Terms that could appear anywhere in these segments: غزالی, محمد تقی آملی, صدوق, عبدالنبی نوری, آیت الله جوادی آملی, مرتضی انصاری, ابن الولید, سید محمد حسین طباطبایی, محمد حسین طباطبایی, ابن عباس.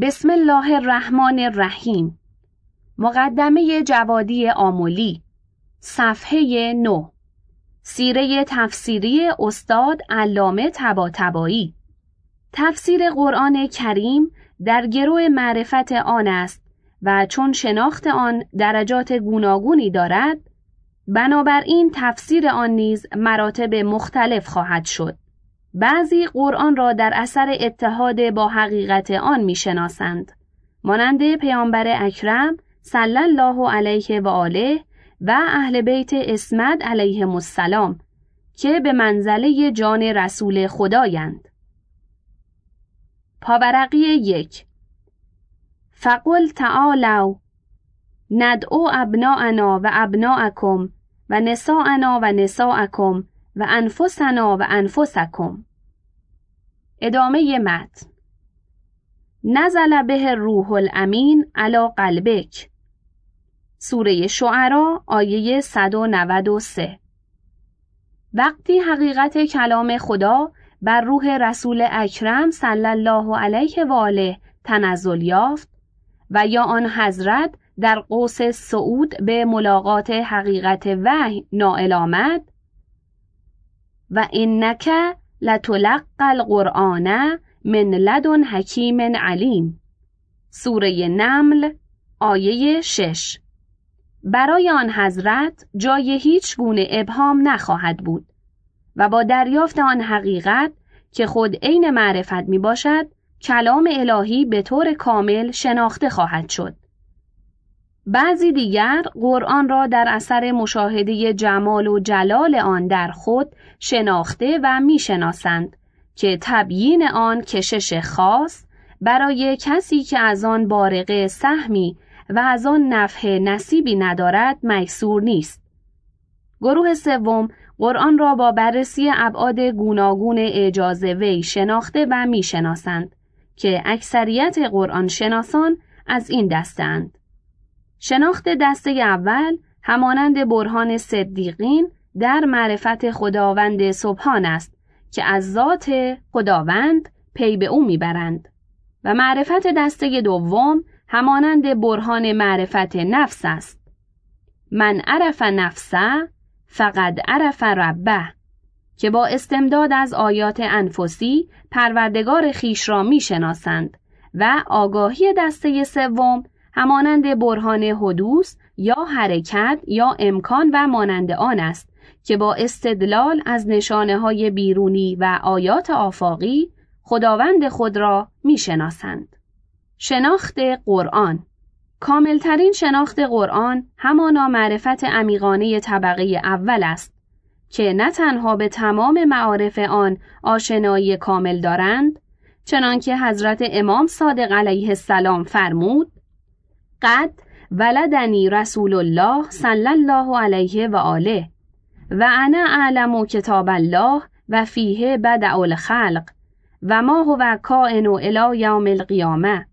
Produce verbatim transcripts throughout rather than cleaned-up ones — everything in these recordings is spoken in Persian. بسم الله الرحمن الرحیم. مقدمه جوادی آملی، صفحه نه، سیره تفسیری استاد علامه طباطبایی. تفسیر قرآن کریم در گرو معرفت آن است و چون شناخت آن درجات گوناگونی دارد، بنابراین تفسیر آن نیز مراتب مختلف خواهد شد. بعضی قرآن را در اثر اتحاد با حقیقت آن میشناسند، مانند پیامبر اکرم صلی الله علیه و آله و اهل بیت اسمت علیهم السلام که به منزله جان رسول خدایند. پاورقی یک: فقل تعالوا ندعو ابناءنا و ابناءکم و نساءنا و نساءکم و انفسنا و انفسکم. ادامه متن: نزل به روح الامین علی قلبک. سوره شعرا آیه صد و نود و سه. وقتی حقیقت کلام خدا بر روح رسول اکرم صلی الله علیه و آله تنزل یافت و یا آن حضرت در قوس صعود به ملاقات حقیقت وحی نائل آمد و انک لتلقی القرآن من لدن حکیم علیم. سوره نمل آیه شش. برای آن حضرت جای هیچ گونه ابهام نخواهد بود و با دریافت آن حقیقت که خود عین معرفت می باشد، کلام الهی به طور کامل شناخته خواهد شد. بعضی دیگر قرآن را در اثر مشاهده جمال و جلال آن در خود شناخته و می شناسند که تبیین آن کشش خاص برای کسی که از آن بارقه سهمی و از آن نفع نصیبی ندارد محصور نیست. گروه سوم قرآن را با بررسی ابعاد گوناگون اعجاز وی شناخته و می شناسند که اکثریت قرآن شناسان از این دستند. شناخت دسته اول همانند برهان صدیقین در معرفت خداوند سبحان است که از ذات خداوند پی به او میبرند و معرفت دسته دوم همانند برهان معرفت نفس است. من عرف نفسه فقد عرف ربه، که با استمداد از آیات انفسی پروردگار خیش را میشناسند و آگاهی دسته سوم همانند برهان حدوث یا حرکت یا امکان و مانند آن است که با استدلال از نشانه‌های بیرونی و آیات آفاقی خداوند خود را میشناسند. شناخت قرآن: کاملترین شناخت قرآن همانا معرفت عمیقانه طبقه اول است که نه تنها به تمام معارف آن آشنایی کامل دارند، چنانکه حضرت امام صادق علیه السلام فرمود: قد ولدنی رسول الله صلی الله علیه و آله و انا اعلم کتاب الله و فیه بدع الخلق و ما هو کائن الی یوم القیامه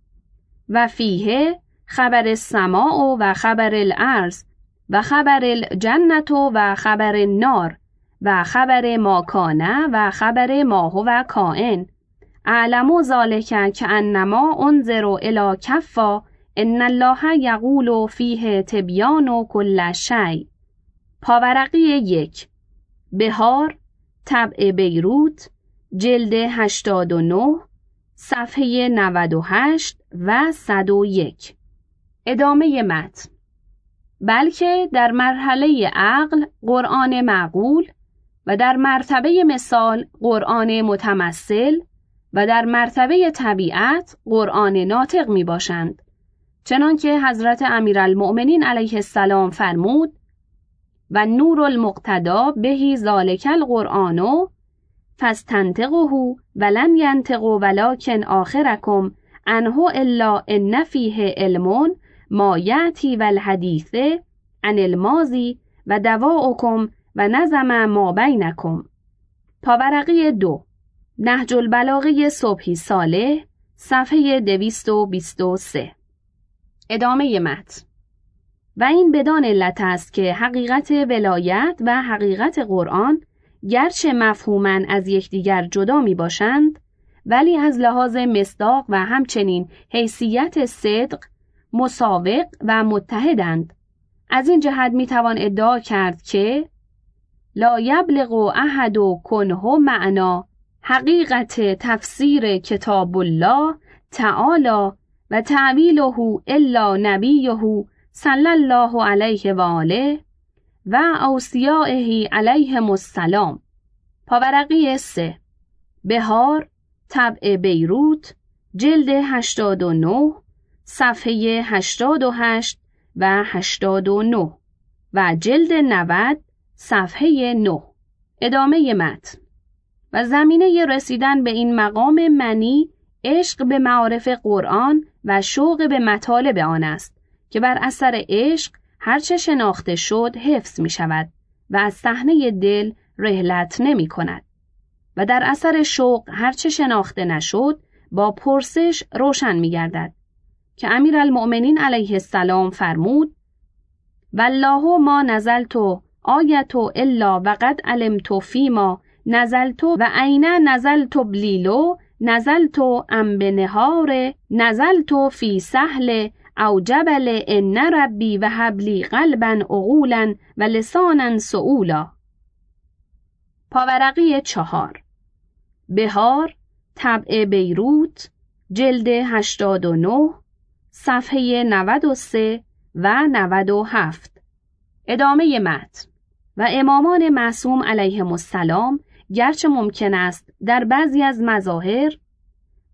و فیه خبر السماء و خبر الارض و خبر الجنت و خبر النار و خبر ما کان و خبر ما هو کائن اعلم ذلک کانما انذر الی کفا ان الله یقول فیه تبیان کل شیء. پاورقی یک: بهار، طبع بیروت، جلد هشتاد و نه، صفحه نود و هشت و صد و یک. ادامه متن: بلکه در مرحله عقل قرآن معقول و در مرتبه مثال قرآن متمثل و در مرتبه طبیعت قرآن ناطق می باشند، چنانکه حضرت امیرالمؤمنین علیه السلام فرمود: و نور المقتدا بهی ذالک القرآن فاستنطقه ولن ینطق ولکن آخرکم عنه الا ان فیه علم ما یأتی والحدیث عن الماضی و دواؤکم و نظم ما بینکم. پاورقی دو: نهج البلاغه صبحی صالح، صفحه دویست و بیست و سه. ادامه متن: و این بدان علت است که حقیقت ولایت و حقیقت قرآن گرچه مفهوماً از یکدیگر جدا می باشند، ولی از لحاظ مصداق و همچنین حیثیت صدق مساوق و متحدند. از این جهت میتوان ادعا کرد که لا یبلغ احد کنه معنا حقیقت تفسیر کتاب الله تعالی و تعویله الا نبیه صلی الله علیه و آله و اوصیائه علیهم السلام. پاورقی سه، بهار، طبع بیروت، جلد هشتاد و نه، صفحه هشتاد و هشت و هشتاد و نه و جلد نود، صفحه نه. ادامه متن. و زمینه رسیدن به این مقام منی عشق به معارف قرآن و شوق به مطالب آن است که بر اثر عشق هرچه شناخته شد حفظ می شود و از صحنه دل رحلت نمی کند و در اثر شوق هرچه شناخته نشد با پرسش روشن می گردد که امیرالمؤمنین علیه السلام فرمود والله ما نزلت آیت الا وقد علمت فیما نزلت و عینا نزلت بلیلو نزلت ام بنهار نزلت فی سهل او جبل ان ربی و حبلی قلبا عقولا و لسانا سئولا. پاورقی چهار، بهار، طبع بیروت، جلد هشتاد و نه، صفحه نود و سه و نود و هفت. ادامه متن. و امامان معصوم علیهم السلام گرچه ممکن است در بعضی از مظاهر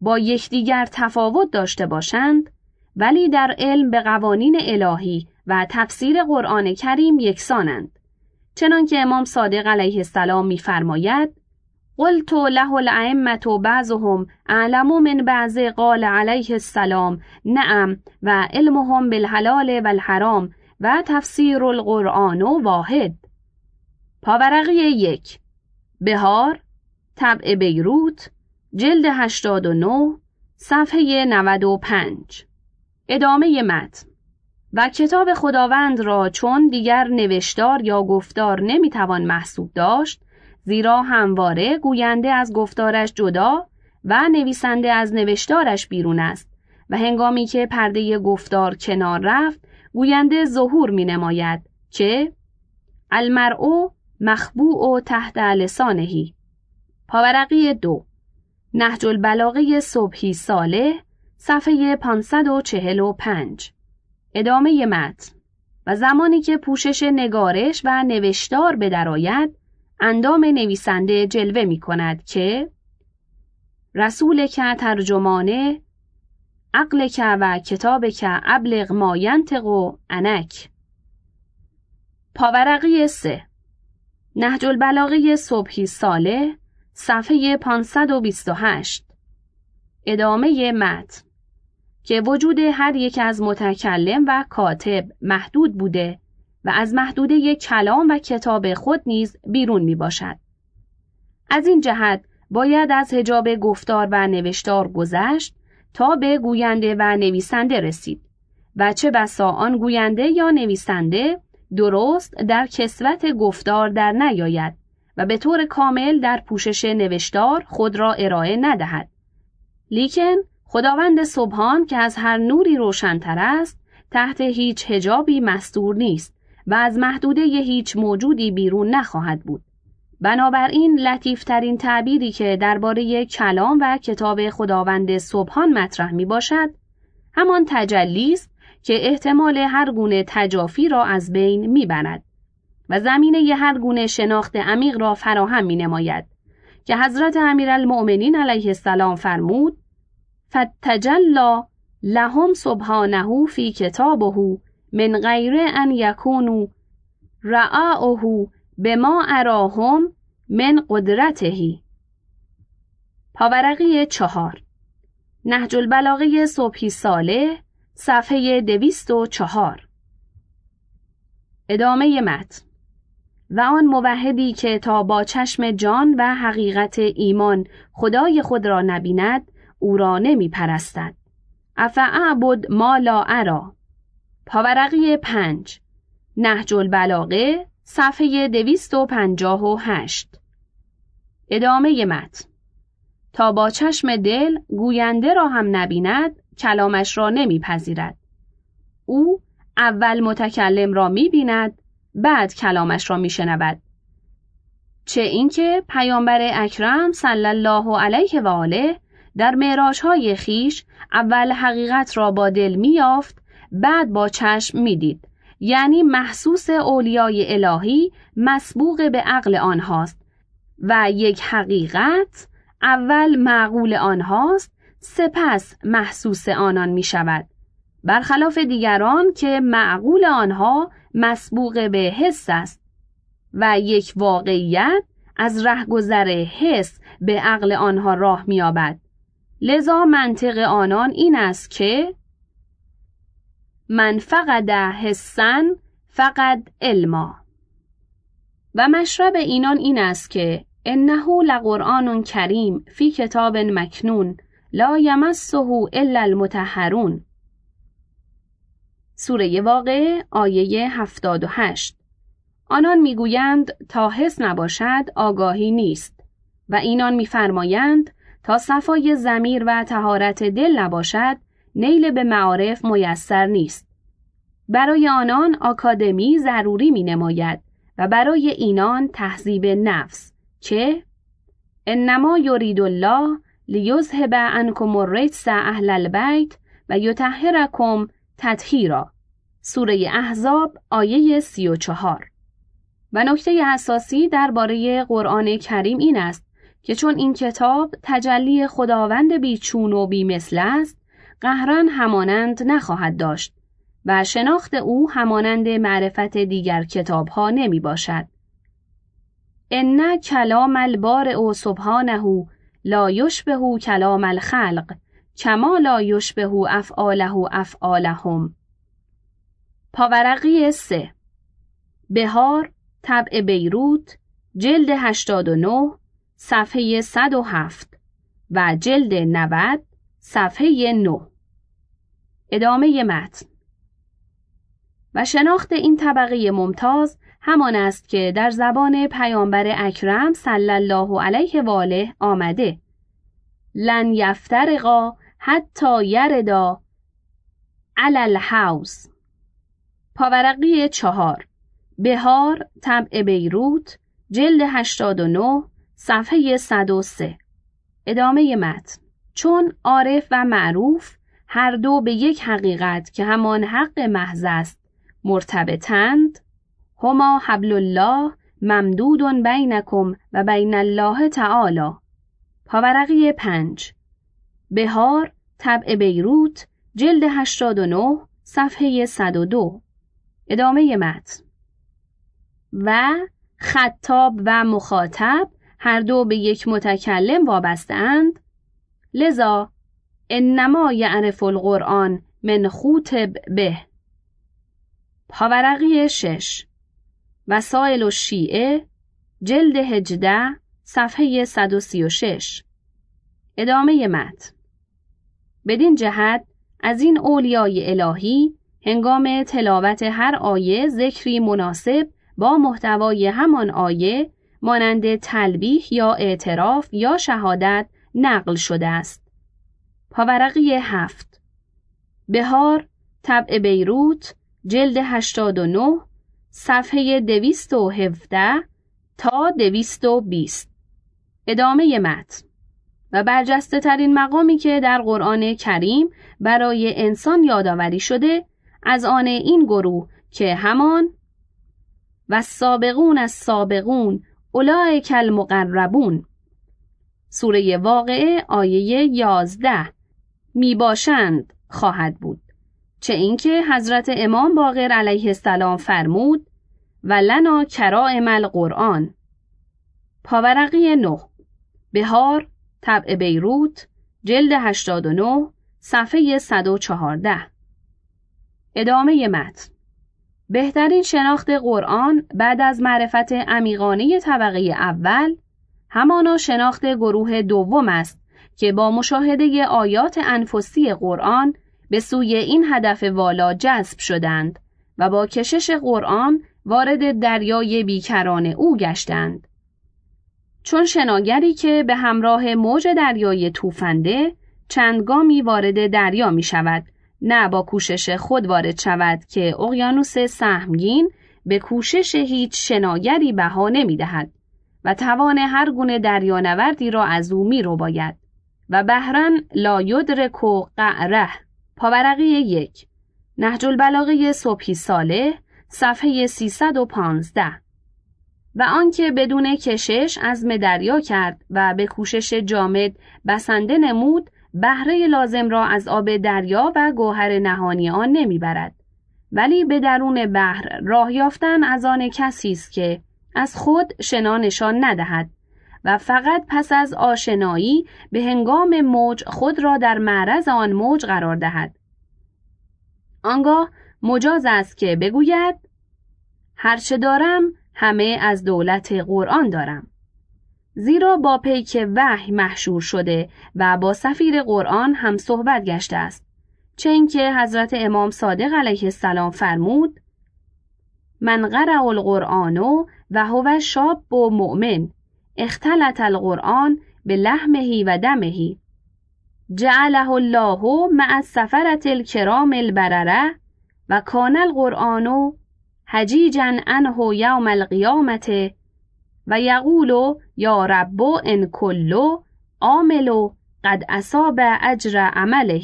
با یکدیگر تفاوت داشته باشند، ولی در علم به قوانین الهی و تفسیر قرآن کریم یکسانند، چنانکه امام صادق علیه السلام می‌فرماید قلت له الائمة بعضهم اعلم من بعض قال علیه السلام نعم و علمهم بالحلال و الحرام و تفسیر القرآن واحد. پاورقی یک، بهار، طبع بیروت، جلد هشتاد و نه، صفحه نود و پنج. ادامه متن. و کتاب خداوند را چون دیگر نوشتار یا گفتار نمیتوان محسوب داشت، زیرا همواره گوینده از گفتارش جدا و نویسنده از نوشتارش بیرون است و هنگامی که پرده گفتار کنار رفت گوینده ظهور می نماید که المرء مخبوع تحت لسانه. پاورقی دو، نهج البلاغه صبحی صالح، صفحه پانصد و چهل و پنج. ادامه متن. و زمانی که پوشش نگارش و نوشتار به درآید اندام نویسنده جلوه می کند که رسول که ترجمانه عقل که و کتاب که ابلغ ما ینطق و انک. پاورقی سه، نهج البلاغه صبحی صالح، صفحه پانصد و بیست و هشت. ادامه متن. که وجود هر یک از متکلم و کاتب محدود بوده و از محدوده کلام و کتاب خود نیز بیرون می باشد. از این جهت باید از حجاب گفتار و نوشتار گذشت تا به گوینده و نویسنده رسید و چه بسا آن گوینده یا نویسنده درست در کسوت گفتار در نیاید و به طور کامل در پوشش نوشتار خود را ارائه ندهد، لیکن خداوند سبحان که از هر نوری روشن‌تر است تحت هیچ حجابی مستور نیست و از محدوده هیچ موجودی بیرون نخواهد بود. بنابراین لطیفترین تعبیری که درباره کلام و کتاب خداوند سبحان مطرح می باشد همان تجلی است که احتمال هر گونه تجافی را از بین می برد و زمینه ی هر گونه شناخت عمیق را فراهم می نماید که حضرت امیرالمؤمنین علیه السلام فرمود فتجلی لهم سبحانه فی کتابه من غیر ان یکونوا رعاؤه بما اراهم من قدرته. پاورقی چهار، نهج البلاغه صبحی صالح، صفحه دویست و چهار. ادامه متن. و آن موحدی که تا با چشم جان و حقیقت ایمان خدای خود را نبیند او را نمی پرستد. افاعبد ما لا ارا. پاورقی پنج، نهج البلاغه، صفحه دویست و پنجاه و هشت. ادامه متن. تا با چشم دل گوینده را هم نبیند کلامش را نمیپذیرد. او اول متکلم را میبیند، بعد کلامش را میشنود. چه اینکه پیامبر اکرم صلی الله علیه و آله در معراج‌های خیش اول حقیقت را با دل می‌یافت، بعد با چشم می‌دید، یعنی محسوس اولیای الهی مسبوق به عقل آنهاست و یک حقیقت اول معقول آنهاست، سپس محسوس آنان می‌شود، برخلاف دیگران که معقول آنها مسبوق به حس است و یک واقعیت از رهگذر حس به عقل آنها راه می‌یابد. لذا منطق آنان این است که من فقد حسن فقد علما. و مشرب اینان این است که انه لقرآن کریم فی کتاب مکنون لا یمسه الا المطهرون. سوره واقعه آیه هفتاد و هشت. آنان میگویند تا حس نباشد آگاهی نیست، و اینان میفرمایند تا صفای ضمیر و طهارت دل نباشد نیل به معارف میسر نیست. برای آنان آکادمی ضروری می نماید و برای اینان تهذیب نفس، که انما یرید الله لیذهب عنکم الرجس اهل البیت و یطهرکم تطهیرا. سوره احزاب آیه سی و چهار. و نکته اساسی درباره قرآن کریم این است که چون این کتاب تجلی خداوند بیچون و بیمثل است، قهرن همانند نخواهد داشت و شناخت او همانند معرفت دیگر کتابها نمی باشد. ان کلام البارئ سبحانه لا یشبه کلام الخلق کما لا یشبه افعاله افعالهم. پاورقی سه، بهار، طبع بیروت، جلد هشتاد و نه، صفحه صد و هفت و جلد نود، صفحه نه. ادامه متن. و شناخت این طبقه ممتاز همان است که در زبان پیامبر اکرم صلی الله علیه و آله آمده: لن یفترقا حتی یردا علی الحوض. پاورقی چهار، بهار، طبع بیروت، جلد هشتاد و نه، صفحه صد و سه. ادامه متن. چون عارف و معروف هر دو به یک حقیقت که همان حق محض است مرتبطند، هما حبل الله ممدودون بینکم و بین الله تعالی. پاورقی پنج، بهار، طبع بیروت، جلد هشتاد و نه، صفحه صد و دو. ادامه متن. و خطاب و مخاطب هر دو به یک متکلم وابسته‌اند، لذا انما یعرف القرآن من خوطب به. پاورقی شش، وسائل الشیعه، جلد هجده، صفحه صد و سی و شش. ادامه متن. بدین جهت از این اولیای الهی هنگام تلاوت هر آیه ذکری مناسب با محتوای همان آیه مانند تلبیح یا اعتراف یا شهادت نقل شده است. پاورقی هفت، بهار، طبع بیروت، جلد هشتاد و نه، صفحه دویست و هفده تا دویست و بیست. ادامه متن. و برجسته ترین مقامی که در قرآن کریم برای انسان یادآوری شده از آن این گروه که همان و السابقون السابقون اولئک المقربون، سوره واقعه آیه یازده می باشند خواهد بود. چه اینکه حضرت امام باقر علیه السلام فرمود و لنا کرائم القرآن. پاورقی نه، بهار، طبع بیروت، جلد هشتاد و نه، صفحه صد و چهارده. ادامه متن. بهترین شناخت قرآن بعد از معرفت عمیقانه طبقه اول همانا شناخت گروه دوم است که با مشاهده آیات انفسی قرآن به سوی این هدف والا جذب شدند و با کشش قرآن وارد دریای بیکران او گشتند. چون شناگری که به همراه موج دریای توفنده چند گامی وارد دریا می شود، نه با کوشش خود وارد شود که اقیانوس سهمگین به کوشش هیچ شناگری بها نمی دهد و توان هر گونه دریانوردی را از او می رو باید. و بحرن لا یدرک و قعره، پاورقی یک، نهج البلاغه صبحی صالح، صفحه سیصد و پانزده. و آنکه بدون کشش عزم دریا کرد و به کوشش جامد بسنده نمود، بهره لازم را از آب دریا و گوهر نهانی آن نمیبرد، ولی به درون بحر راه یافتن از آن کسی است که از خود شنا نشان ندهد و فقط پس از آشنایی به هنگام موج خود را در معرض آن موج قرار دهد. آنگاه مجاز است که بگوید هرچه دارم همه از دولت قرآن دارم، زیرا با پیک وحی محشور شده و با سفیر قرآن هم صحبت گشته است، چه اینکه حضرت امام صادق علیه السلام فرمود من قرأ القرآن و هو شاب و مؤمن اختلط القرآن به لحمه و دمه جعله الله مع السفرة الکرام البرره و کان القرآن حجیجا عنه یوم القیامة و یقول یا رب ان کل عامل قد اصاب اجر عمله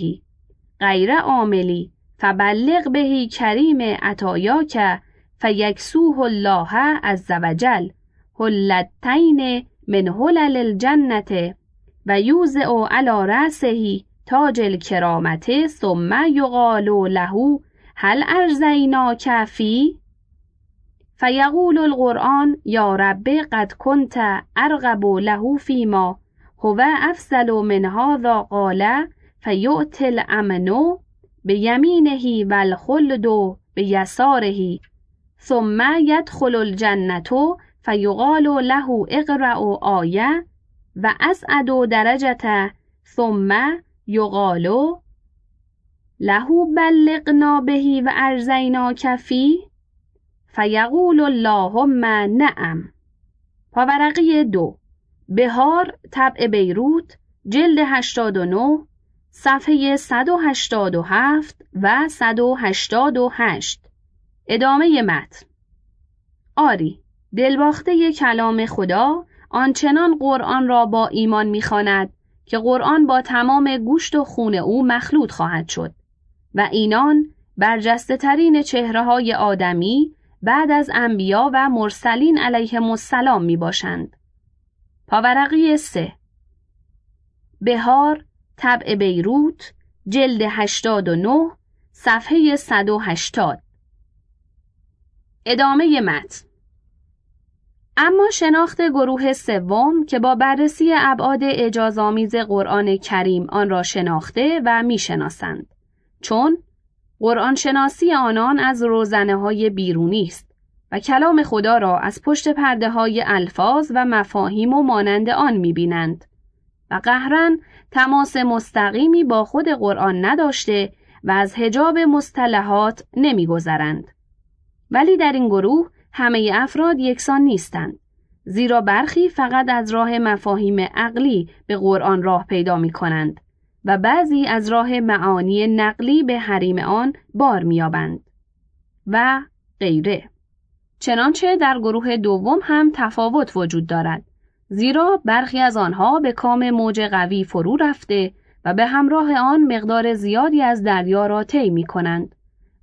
غیر عاملی فبلغ به کریم عطایاک فیکسوه الله عز وجل حلتین من حلل الجنة و یوزع علی رأسه تاج الکرامة ثم یقال له هل ارزیناک فی فیقول القرآن یا رب قد کنت ارغب له فیما هو افضل من هذا قال فیؤتی الامن بیمینه و الخلد بیساره ثم یدخل الجنة فیقال له اقرأ آیه و اسعد درجته ثم یقال له بلغنا به و ارزیناک فی فیقول اللهم نعم. پاورقی دو، بهار، طبع بیروت، جلد هشتاد و نه، صفحه صد و هشتاد و هفت و صد و هشتاد و هشت. ادامه متن. آری، دلباخته کلام خدا آنچنان قرآن را با ایمان می‌خواند که قرآن با تمام گوشت و خون او مخلوط خواهد شد و اینان برجسته‌ترین چهره‌های آدمی بعد از انبیا و مرسلین علیهم السلام می باشند. پاورقی سه، بهار، طبع بیروت، جلد هشتاد و نه، صفحه صد و هشتاد. ادامه متن. اما شناخت گروه سوم که با بررسی ابعاد اعجازآمیز قرآن کریم آن را شناخته و می شناسند، چون قرآن شناسی آنان از روزنه های بیرونی است و کلام خدا را از پشت پرده های الفاظ و مفاهیم و مانند آن می بینند و قهرن تماس مستقیمی با خود قرآن نداشته و از حجاب مصطلحات نمی گذرند. ولی در این گروه همه افراد یکسان نیستند، زیرا برخی فقط از راه مفاهیم عقلی به قرآن راه پیدا می کنند و بعضی از راه معانی نقلی به حریم آن بار می‌یابند و غیره. چنانچه در گروه دوم هم تفاوت وجود دارد، زیرا برخی از آنها به کام موج قوی فرو رفته و به همراه آن مقدار زیادی از دریا را طی می‌کنند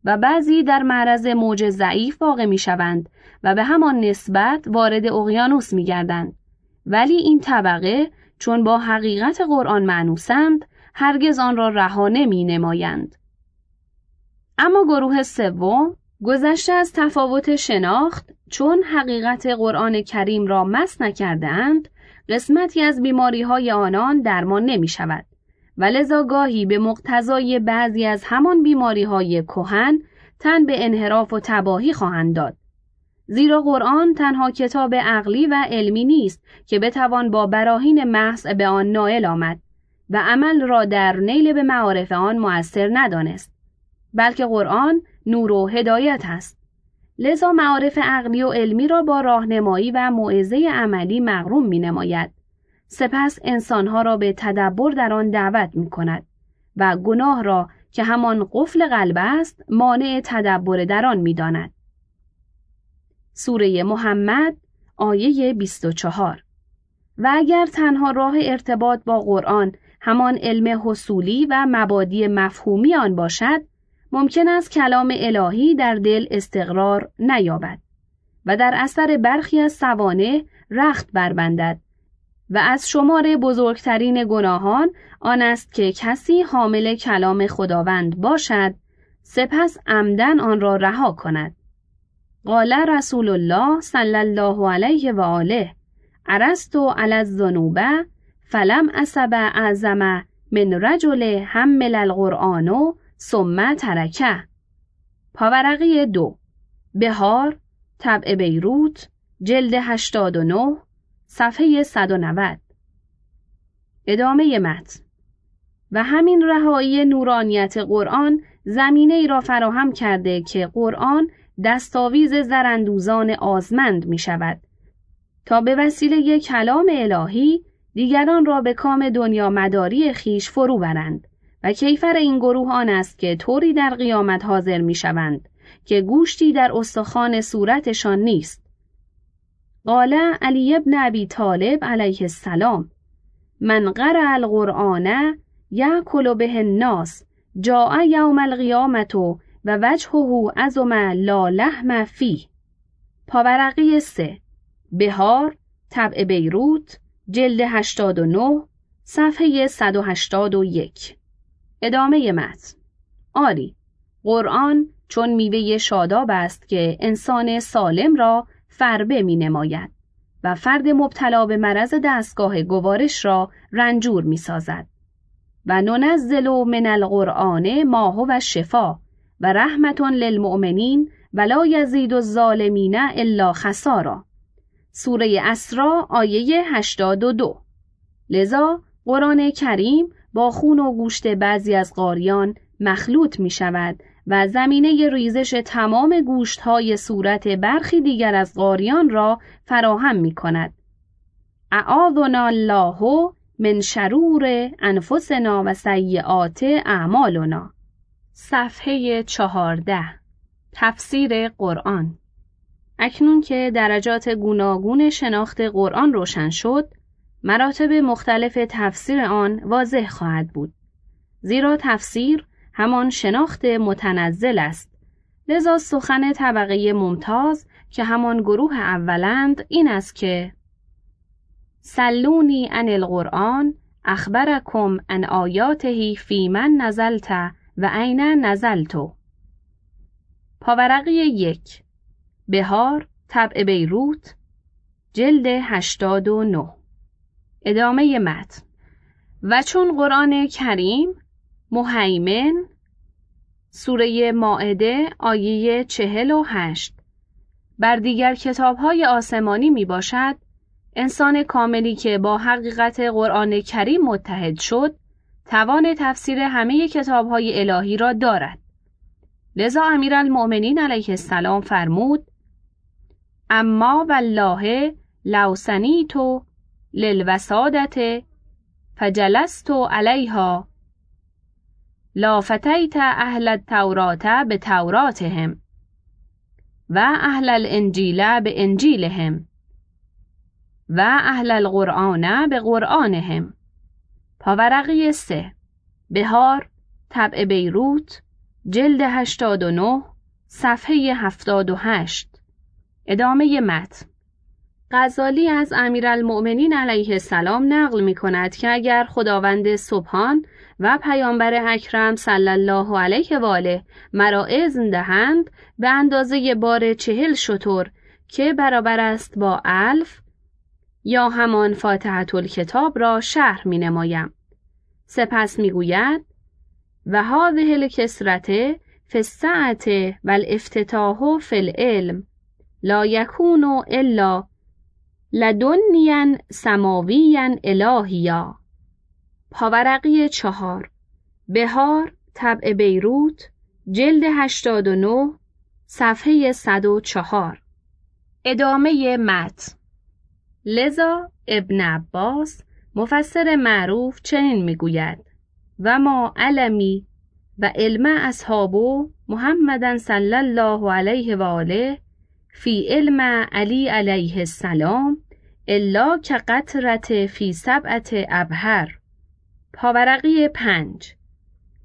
و بعضی در معرض موج ضعیف واقع می‌شوند و به همان نسبت وارد اقیانوس می‌گردند. ولی این طبقه چون با حقیقت قرآن معنوسند هرگز آن را رها نمی‌نمایند. اما گروه سوم گذشته از تفاوت شناخت، چون حقیقت قرآن کریم را مس نکردند، قسمتی از بیماری‌های آنان درمان نمی‌شود و لذا گاهی به مقتضای بعضی از همان بیماری‌های کهن تن به انحراف و تباهی خواهند داد، زیرا قرآن تنها کتاب عقلی و علمی نیست که بتوان با براهین محض به آن نائل آمد و عمل را در نیل به معارف آن مؤثر ندانست، بلکه قرآن نور و هدایت است لذا معارف عقلی و علمی را با راهنمایی و موعظه عملی مغروم می‌نماید. سپس انسانها را به تدبر در آن دعوت می‌کند و گناه را که همان قفل قلب است مانع تدبر در آن می‌داند. سوره محمد آیه بیست و چهار. و اگر تنها راه ارتباط با قرآن همان علم حصولی و مبادی مفهومی آن باشد، ممکن است کلام الهی در دل استقرار نیابد و در اثر برخی از سوانح رخت بربندد و از شمار بزرگترین گناهان آن است که کسی حامل کلام خداوند باشد سپس عمدن آن را رها کند. قال رسول الله صلی الله علیه و آله: عرضت علی الذنوب فلم اصب اعظم من رجل حمل القرآن ثم ترکه. پاورقی دو، بهار، طبع بیروت، جلد هشتاد و نه، صفحه صد و نود. ادامه متن. و همین رهایی نورانیت قرآن زمینه ای را فراهم کرده که قرآن دستاویز زراندوزان آزمند می شود تا به وسیله کلام الهی دیگران را به کام دنیا مداری خیش فرو برند و کیفر این گروه آن است که طوری در قیامت حاضر می شوند که گوشتی در استخوان صورتشان نیست. قال علی ابن ابی طالب علیه السلام: من قرأ القرآن یأکل به الناس جاء یوم القیامة و وجهه عظم لا لحم فیه. پاورقی سه، بهار، طبع بیروت، جلد هشتاد و نه، صفحه صد و هشتاد و یک. ادامه متن. آری، قرآن چون میوه شاداب است که انسان سالم را فربه می نماید و فرد مبتلا به مرض دستگاه گوارش را رنجور می سازد. و ننزل من القرآن ما هو شفا و رحمت للمؤمنین ولا یزید الظالمین الا خسارا. سوره اسراء آیه هشتاد و دو. لذا قرآن کریم با خون و گوشت بعضی از قاریان مخلوط می شود و زمینه ریزش تمام گوشت‌های صورت برخی دیگر از قاریان را فراهم می کند. اعاذنا الله من شرور انفسنا و سیئات اعمالنا. صفحه چهارده. تفسیر قرآن. اکنون که درجات گوناگون شناخت قرآن روشن شد، مراتب مختلف تفسیر آن واضح خواهد بود، زیرا تفسیر همان شناخت متنزل است. لذا سخن طبقه ممتاز که همان گروه اولند این است که سلونی عن القرآن اخبرکم عن آیاته فی من نزلت و عین نزلتو. پاورقی یک، بهار، طبع بیروت، جلد هشتاد و نه. ادامه متن. و چون قرآن کریم مهیمن، سوره مائده آیه چهل و هشت، بر دیگر کتاب‌های آسمانی می باشد، انسان کاملی که با حقیقت قرآن کریم متحد شد توان تفسیر همه کتاب‌های الهی را دارد. لذا امیرالمؤمنین علیه السلام فرمود: اما والله لو سنیتو للوسادت فجلست علیها لا فتیت اهل التورات به توراتهم و اهل الانجیل به انجیلهم و اهل القرآن به قرآنهم. پاورقی سه، بهار، طبع بیروت، جلد هشتاد و نه، صفحه هفتاد و هشت. ادامه متن. غزالی از امیرالمؤمنین علیه السلام نقل می کند که اگر خداوند سبحان و پیامبر اکرم صلی الله علیه و آله مرا اذن دهند به اندازه بار چهل شتر که برابر است با الف یا همان فاتحة الکتاب را شرح می نمایم. سپس می گوید: و هذه الکسرته فی السعة و الافتتاح فی العلم لا یکون الا لدنیاً سماویاً الهیا. پاورقی چهار، بهار، طبع بیروت، جلد هشتاد و نه، صفحه صد و چهار. ادامه متن. لذا ابن عباس مفسر معروف چنین میگوید: و ما علمی و علم اصحابو محمدن صلی الله علیه و آله فی علم علی علیه السلام الا که قطرت فی سبعت ابهر. پاورقی پنج،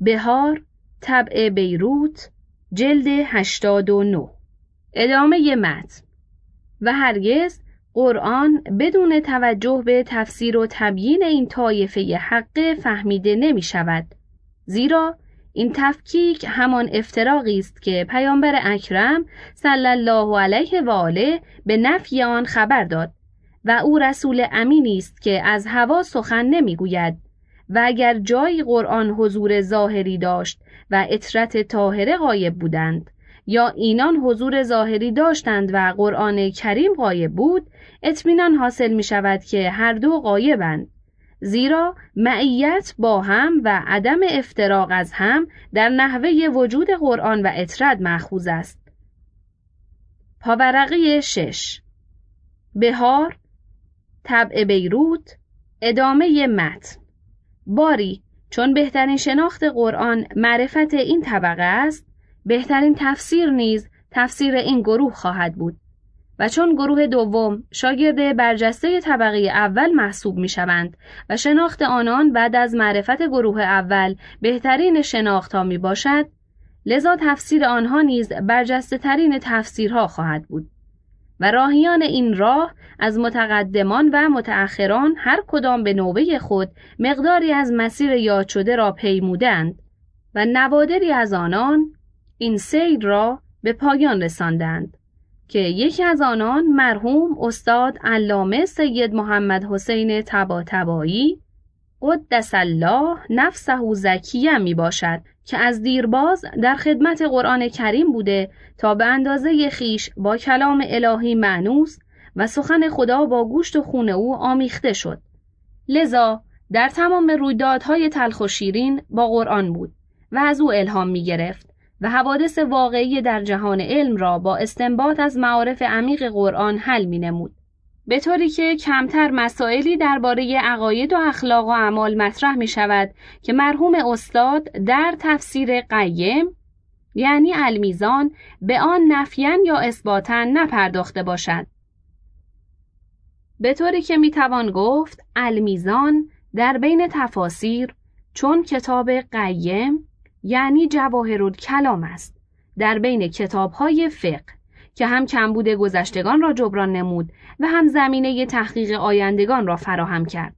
بهار، طبع بیروت، جلد هشتاد و نه. ادامه متن. و هرگز قرآن بدون توجه به تفسیر و تبیین این طایفه حق فهمیده نمی شود، زیرا این تفکیک همان افتراقی است که پیامبر اکرم صلی الله علیه و آله به نفی آن خبر داد و او رسول امینی است که از هوا سخن نمیگوید و اگر جایی قرآن حضور ظاهری داشت و اطرت طاهره غایب بودند یا اینان حضور ظاهری داشتند و قرآن کریم غایب بود، اطمینان حاصل می شود که هر دو غایبند، زیرا معیت با هم و عدم افتراق از هم در نحوه وجود قرآن و اطرد مأخوذ است. پاورقی شش، بهار، طبع بیروت، ادامه متن. باری چون بهترین شناخت قرآن معرفت این طبقه است، بهترین تفسیر نیز تفسیر این گروه خواهد بود و چون گروه دوم شاگرد برجسته طبقه اول محسوب می شوند و شناخت آنان بعد از معرفت گروه اول بهترین شناخت ها می باشد، لذا تفسیر آنها نیز برجسته ترین تفسیرها خواهد بود و راهیان این راه از متقدمان و متأخران هر کدام به نوبه خود مقداری از مسیر یاد شده را پیمودند و نوادری از آنان این سیر را به پایان رساندند که یکی از آنان مرحوم استاد علامه سید محمد حسین طباطبایی قدس الله نفسه زکیه می باشد که از دیرباز در خدمت قرآن کریم بوده تا به اندازه خیش با کلام الهی مانوس و سخن خدا با گوشت و خون او آمیخته شد، لذا در تمام رویدادهای تلخ و شیرین با قرآن بود و از او الهام می گرفت و حوادث واقعی در جهان علم را با استنباط از معارف عمیق قرآن حل می نمود، به طوری که کمتر مسائلی درباره عقاید و اخلاق و اعمال مطرح می شود که مرحوم استاد در تفسیر قیم یعنی المیزان به آن نفیاً یا اثباتاً نپرداخته باشد، به طوری که می توان گفت المیزان در بین تفاسیر چون کتاب قیم یعنی جواهرالکلام است در بین کتاب‌های فقه که هم کمبود گذشتگان را جبران نمود و هم زمینه تحقیق آیندگان را فراهم کرد.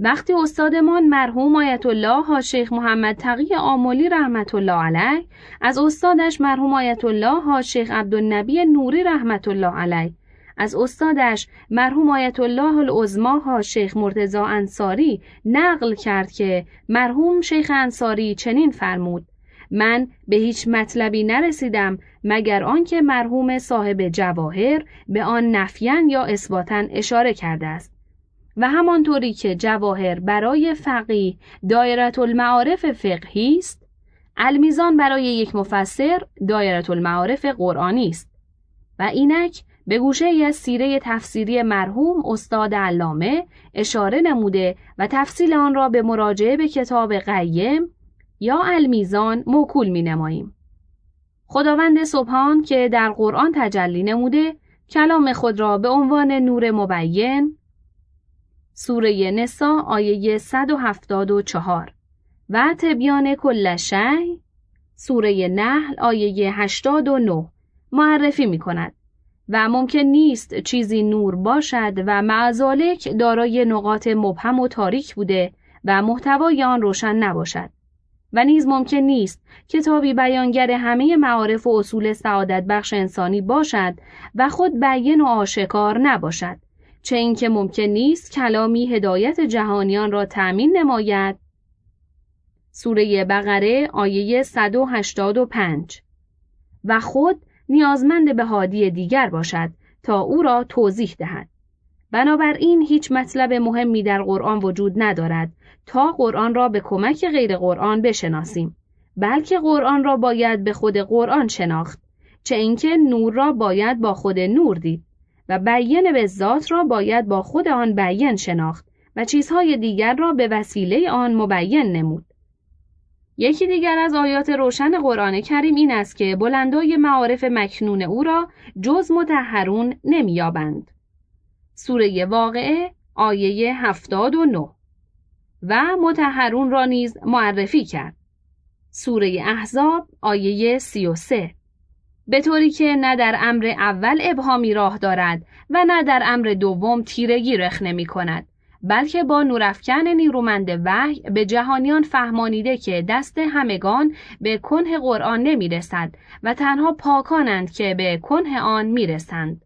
وقتی استادمان مرحوم آیت الله حاج‌شیخ محمد تقی آملی رحمت الله علیه از استادش مرحوم آیت الله حاج‌شیخ عبدالنبی نوری رحمت الله علیه از استادش مرحوم آیت الله العظما حاج‌شیخ مرتضی انصاری نقل کرد که مرحوم شیخ انصاری چنین فرمود: من به هیچ مطلبی نرسیدم مگر آنکه مرحوم صاحب جواهر به آن نفیاً یا اثباتاً اشاره کرده است و همانطوری که جواهر برای فقیه دایره المعارف فقهی است، المیزان برای یک مفسر دایره المعارف قرآنی است. و اینک به گوشه ای از سیره تفسیری مرحوم استاد علامه اشاره نموده و تفصیل آن را به مراجعه به کتاب قیم یا المیزان موکول می نماییم. خداوند سبحان که در قرآن تجلی نموده کلام خود را به عنوان نور مبین سوره نساء آیه صد و هفتاد و چهار و تبیان کل شیء سوره نحل آیه هشتاد و نه معرفی می کند و ممکن نیست چیزی نور باشد و معذالک دارای نقاط مبهم و تاریک بوده و محتوای آن روشن نباشد و نیز ممکن نیست کتابی بیانگر همه معارف و اصول سعادت بخش انسانی باشد و خود بیان و آشکار نباشد، چه اینکه ممکن نیست کلامی هدایت جهانیان را تأمین نماید سوره بقره آیه صد و هشتاد و پنج و خود نیازمند به هادی دیگر باشد تا او را توضیح دهد. بنابراین هیچ مطلب مهمی در قرآن وجود ندارد تا قرآن را به کمک غیر قرآن بشناسیم، بلکه قرآن را باید به خود قرآن شناخت چه اینکه نور را باید با خود نور دید و بیان به ذات را باید با خود آن بیان شناخت و چیزهای دیگر را به وسیله آن مبین نمود. یکی دیگر از آیات روشن قرآن کریم این است که بلندای معارف مکنون او را جز مطهرون نمیابند. سوره واقعه آیه هفتاد و نه و مطهرون را نیز معرفی کرد. سوره احزاب آیه سی و سه، به طوری که نه در امر اول ابهامی راه دارد و نه در امر دوم تیرگی رخنه می کند، بلکه با نورافکن نیرومند وحی به جهانیان فهمانیده که دست همگان به کنه قرآن نمی رسد و تنها پاکانند که به کنه آن می رسند.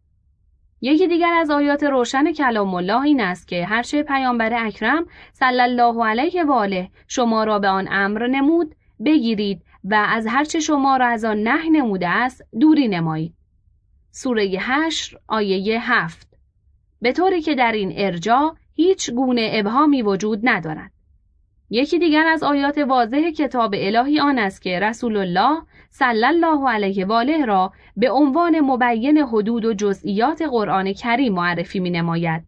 یکی دیگر از آیات روشن کلام الله این است که هرچه پیامبر اکرم صلی الله علیه و آله شما را به آن امر نمود بگیرید و از هرچه شما را از آن نهی نموده است دوری نمایید. سوره حشر آیه هفت، به طوری که در این ارجاع هیچ گونه ابهامی وجود ندارد. یکی دیگر از آیات واضح کتاب الهی آن است که رسول الله صلی الله علیه و آله را به عنوان مبین حدود و جزئیات قرآن کریم معرفی می نماید.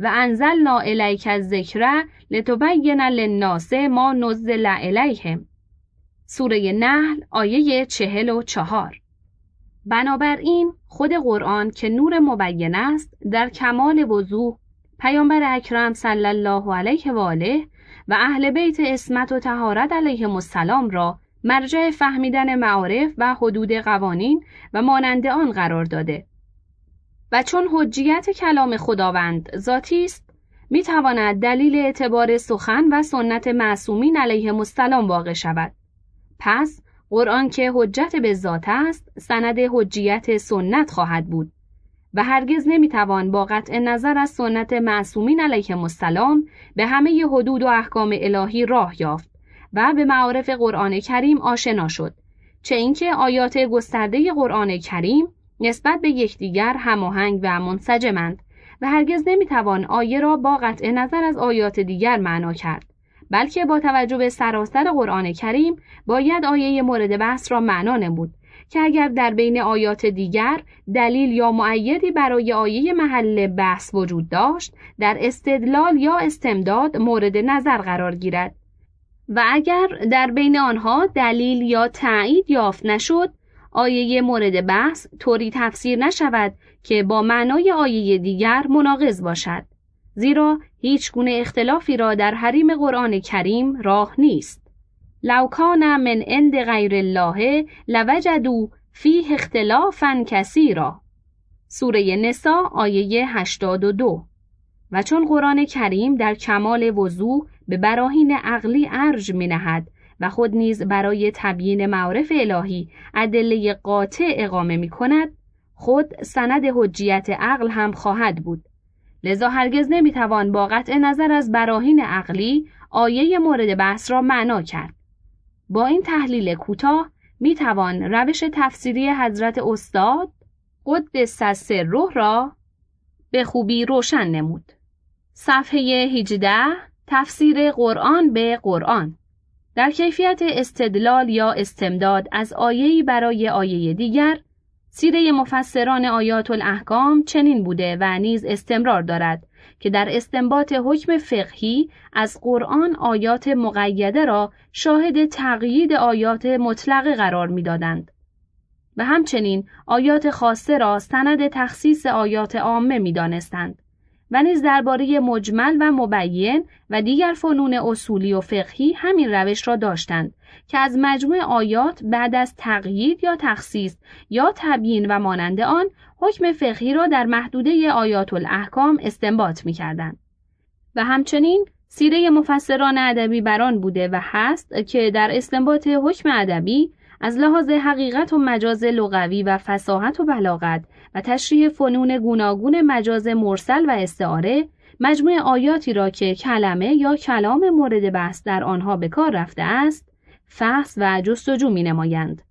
و انزلنا الیک الذکر لتبین للناس ما نزل الیهم. سوره نحل آیه چهل و چهار. بنابراین خود قرآن که نور مبین است در کمال وضوح پیامبر اکرم صلی الله علیه و آله و اهل بیت عصمت و طهارت علیهم السلام را مرجع فهمیدن معارف و حدود قوانین و مانند آن قرار داده و چون حجیت کلام خداوند ذاتی است می تواند دلیل اعتبار سخن و سنت معصومین علیهم السلام واقع شود. پس قرآن که حجت به ذات است سند حجیت سنت خواهد بود و هرگز نمیتوان با قطع نظر از سنت معصومین علیهم السلام به همه حدود و احکام الهی راه یافت و به معارف قرآن کریم آشنا شد، چه اینکه آیات گسترده قرآن کریم نسبت به یکدیگر هماهنگ و منسجمند و هرگز نمیتوان آیه را با قطع نظر از آیات دیگر معنا کرد، بلکه با توجه به سراسر قرآن کریم باید آیه مورد بحث را معنا نمود که اگر در بین آیات دیگر دلیل یا مؤیدی برای آیه محل بحث وجود داشت در استدلال یا استمداد مورد نظر قرار گیرد و اگر در بین آنها دلیل یا تایید یافت نشد آیه مورد بحث طوری تفسیر نشود که با معنای آیه دیگر مناقض باشد، زیرا هیچ گونه اختلافی را در حریم قرآن کریم راه نیست. لو کان من عند غیر الله لوجدوا فیه اختلافا کثیرا. سوره نساء آیه هشتاد و دو. و چون قرآن کریم در کمال وضوح به براهین عقلی ارج می نهد و خود نیز برای تبیین معارف الهی ادله قاطع اقامه می کند، خود سند حجیت عقل هم خواهد بود. لذا هرگز نمی توان با قطع نظر از براهین عقلی آیه مورد بحث را معنا کرد. با این تحلیل کوتاه می توان روش تفسیری حضرت استاد قدس سره را به خوبی روشن نمود. صفحه هجده، تفسیر قرآن به قرآن، در کیفیت استدلال یا استمداد از آیه‌ای برای آیه دیگر. سیره مفسران آیات الاحکام چنین بوده و نیز استمرار دارد که در استنباط حکم فقهی از قرآن آیات مقیده را شاهد تقیید آیات مطلقه قرار می‌دادند و همچنین آیات خاصه را سند تخصیص آیات عامه می‌دانستند و نیز درباره مجمل و مبین و دیگر فنون اصولی و فقهی همین روش را داشتند که از مجموع آیات بعد از تقیید یا تخصیص یا تبیین و مانند آن حکم فقهی را در محدوده آیات الاحکام استنباط می‌کردند و همچنین سیره مفسران ادبی بران بوده و هست که در استنباط حکم ادبی از لحاظ حقیقت و مجاز لغوی و فصاحت و بلاغت و تشریح فنون گوناگون مجاز مرسل و استعاره مجموع آیاتی را که کلمه یا کلام مورد بحث در آنها به کار رفته است فحص و جستجو می نمایند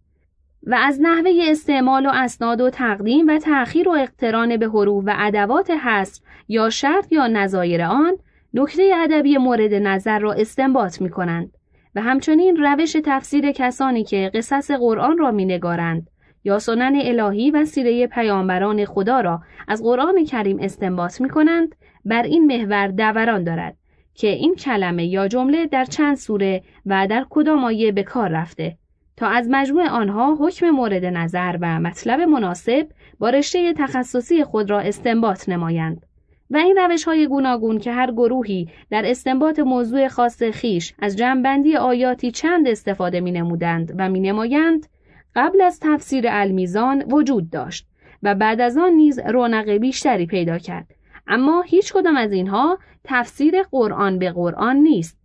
و از نحوه استعمال و اسناد و تقدیم و تأخیر و اقتران به حروف و ادوات حصر یا شرط یا نظایر آن نکته ادبی مورد نظر را استنباط می کنند و همچنین روش تفسیر کسانی که قصص قرآن را می نگارند یا سنن الهی و سیره پیامبران خدا را از قرآن کریم استنباط می‌کنند، بر این محور دوران دارد که این کلمه یا جمله در چند سوره و در کدام آیه به کار رفته تا از مجموع آنها حکم مورد نظر و مطلب مناسب با رشته تخصصی خود را استنباط نمایند. و این روش‌های گوناگون که هر گروهی در استنباط موضوع خاص خیش از جمع‌بندی آیاتی چند استفاده می‌نمودند و می‌نمایند، قبل از تفسیر المیزان وجود داشت و بعد از آن نیز رونق بیشتری پیدا کرد، اما هیچ کدام از اینها تفسیر قرآن به قرآن نیست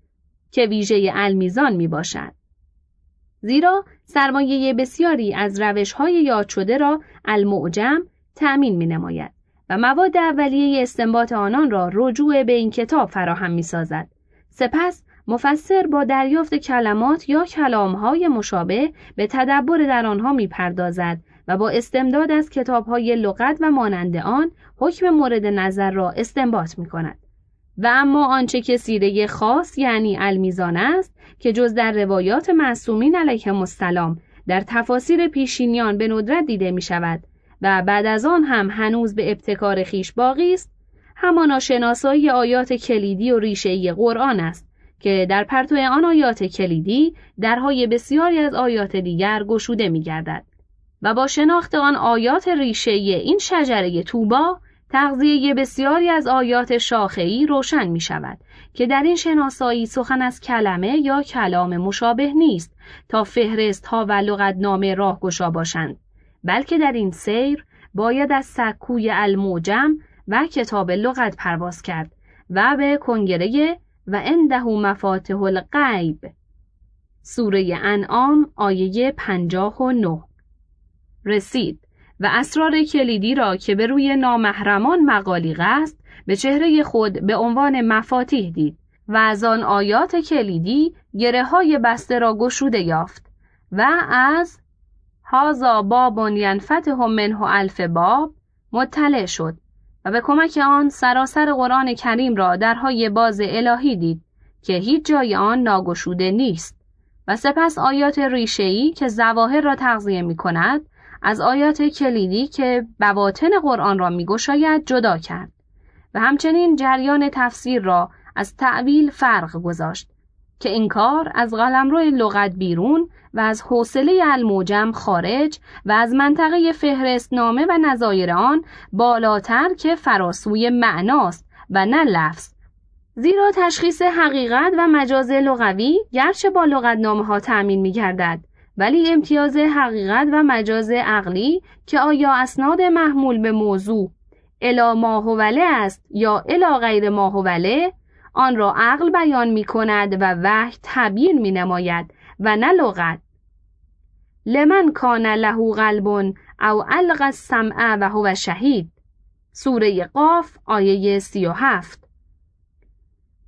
که ویژه المیزان میباشد، زیرا سرمایه بسیاری از روش‌های یاد شده را المعجم تأمین می‌نماید و مواد اولیه استنباط آنان را رجوع به این کتاب فراهم می‌سازد. سپس مفسر با دریافت کلمات یا کلام‌های مشابه به تدبر در آنها می‌پردازد و با استمداد از کتاب‌های لغت و مانند آن حکم مورد نظر را استنباط می‌کند. و اما آنچه که سیره خاص یعنی المیزان است که جز در روایات معصومین علیهم السلام در تفاسیر پیشینیان به ندرت دیده می‌شود و بعد از آن هم هنوز به ابتکار خیش باقی است، همانا شناسایی آیات کلیدی و ریشه‌ای قرآن است که در پرتو آن آیات کلیدی درهای بسیاری از آیات دیگر گشوده می‌گردد و با شناخت آن آیات ریشه‌ای این شجره طوبا تغذیه بسیاری از آیات شاخه‌ای روشن می‌شود که در این شناسایی سخن از کلمه یا کلام مشابه نیست تا فهرست‌ها و لغتنامه راهگشا باشند، بلکه در این سیر باید از سکوی المعجم و کتاب لغت پرواز کرد و به کنگره و عنده مفاتح الغیب سوره انعام آیه پنجاه و نه رسید و اسرار کلیدی را که به روی نامحرمان مغالق است به چهره خود به عنوان مفاتیح دید و از آن آیات کلیدی گره های بسته را گشوده یافت و از هازا بابون ینفتح منه الف باب مطلع شد و به کمک آن سراسر قرآن کریم را درهای باز الهی دید که هیچ جای آن ناگشوده نیست. و سپس آیات ریشه‌ای که ظواهر را تغذیه می‌کند از آیات کلیدی که بواطن قرآن را می‌گشاید جدا کرد و همچنین جریان تفسیر را از تأویل فرق گذاشت که این کار از قلمرو لغت بیرون و از حوصله المعجم خارج و از منطقه فهرست نامه و نظایر آن بالاتر که فراسوی معناست و نه لفظ، زیرا تشخیص حقیقت و مجاز لغوی گرچه با لغتنامه‌ها تأمین می‌گردد، ولی امتیاز حقیقت و مجاز عقلی که آیا اسناد محمول به موضوع الا ما هوله است یا الا غیر ما هوله آن را عقل بیان می‌کند و وحی تبیین می‌نماید و نه لغت. لمن کان له قلب او القى السمع و هو شهید سوره قاف آیه سی و هفت.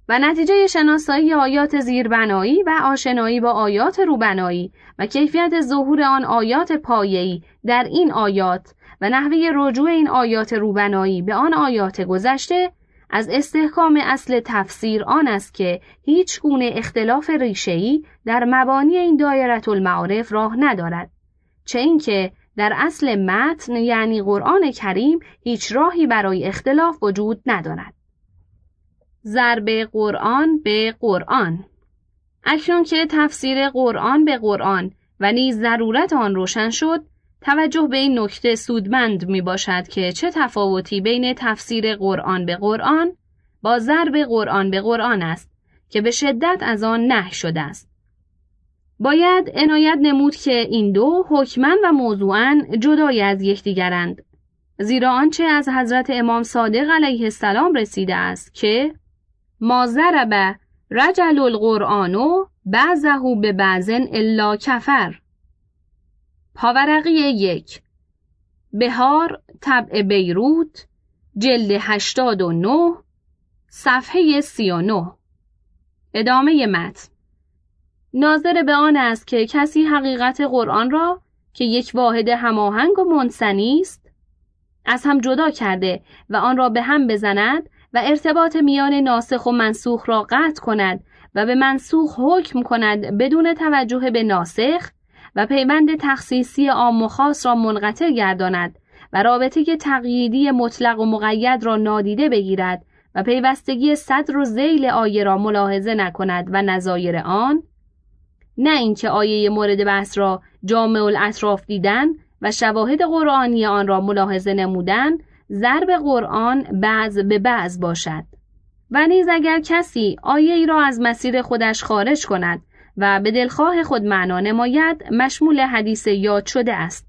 و نتیجه شناسایی آیات زیربنایی و آشنایی با آیات روبنایی و کیفیت ظهور آن آیات پایه‌ای در این آیات و نحوه رجوع این آیات روبنایی به آن آیات گذشته از استحکام اصل تفسیر آن است که هیچ گونه اختلاف ریشه‌ای در مبانی این دایره المعارف راه ندارد، چه اینکه در اصل متن یعنی قرآن کریم هیچ راهی برای اختلاف وجود ندارد. ضرب قرآن به قرآن. اکنون که تفسیر قرآن به قرآن و نیز ضرورت آن روشن شد، توجه به این نکته سودمند می باشد که چه تفاوتی بین تفسیر قرآن به قرآن با ضرب قرآن به قرآن است که به شدت از آن نهی شده است. باید عنایت نمود که این دو حکما و موضوعا جدای از یکدیگرند، زیرا آنچه از حضرت امام صادق علیه السلام رسیده است که ما ضرب رجل القرآن بعضه به بعض الا کفر. پاورقی یک، بهار، طبع بیروت، جلد هشتاد و نه، صفحه سی و نه. ادامه متن. ناظر به آن است که کسی حقیقت قرآن را که یک واحد هماهنگ و منثنی است از هم جدا کرده و آن را به هم بزند و ارتباط میان ناسخ و منسوخ را قطع کند و به منسوخ حکم کند بدون توجه به ناسخ و پیوند تخصیصی عام و خاص را منقطع گرداند و رابطه تقییدی مطلق و مقید را نادیده بگیرد و پیوستگی صدر و ذیل آیه را ملاحظه نکند و نظایر آن، نه اینکه آیه مورد بحث را جامع الاطراف دیدن و شواهد قرآنی آن را ملاحظه نمودن ضرب قرآن بعض به بعض باشد. و نیز اگر کسی آیه ای را از مسیر خودش خارج کند و به دلخواه خود معنا نماید مشمول حدیث یاد شده است،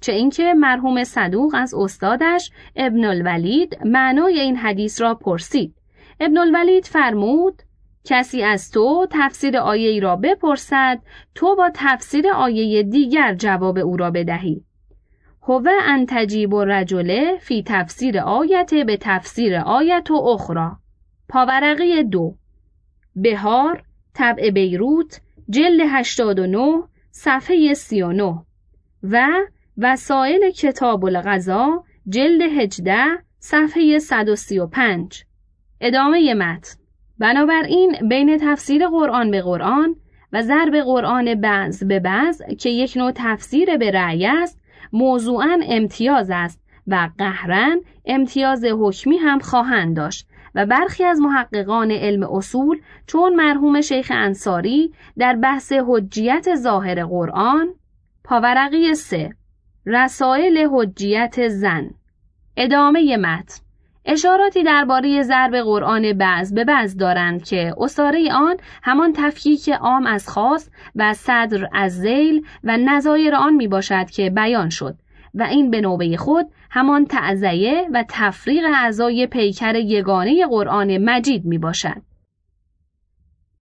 چه اینکه مرحوم صدوق از استادش ابن الولید معنای این حدیث را پرسید. ابن الولید فرمود: کسی از تو تفسیر آیه ای را بپرسد، تو با تفسیر آیه دیگر جواب او را بدهی. هو ان تجیب الرجل فی تفسیر آیت به تفسیر آیت و اخرى. پاورقی دو، بهار، طبع بیروت، جلد هشتاد و نه، صفحه سی و نه و وسائل کتاب القضا، جلد هجده، صفحه صد و سی و پنج. ادامه متن. بنابراین بین تفسیر قرآن به قرآن و ضرب قرآن بعض به بعض که یک نوع تفسیر به رأی است، موضوعاً امتیاز است و قهراً امتیاز حکمی هم خواهند داشت و برخی از محققان علم اصول چون مرحوم شیخ انصاری در بحث حجیت ظاهر قرآن، پاورقی سه، رسائل حجیت زن. ادامه متن. اشاراتی درباره ضرب قرآن بعض به بعض دارند که اساره آن همان تفکیک عام از خاص و صدر از ذیل و نظایر آن می باشد که بیان شد و این به نوبه خود همان تعزیه و تفریق اعضای پیکر یگانه قرآن مجید می باشد.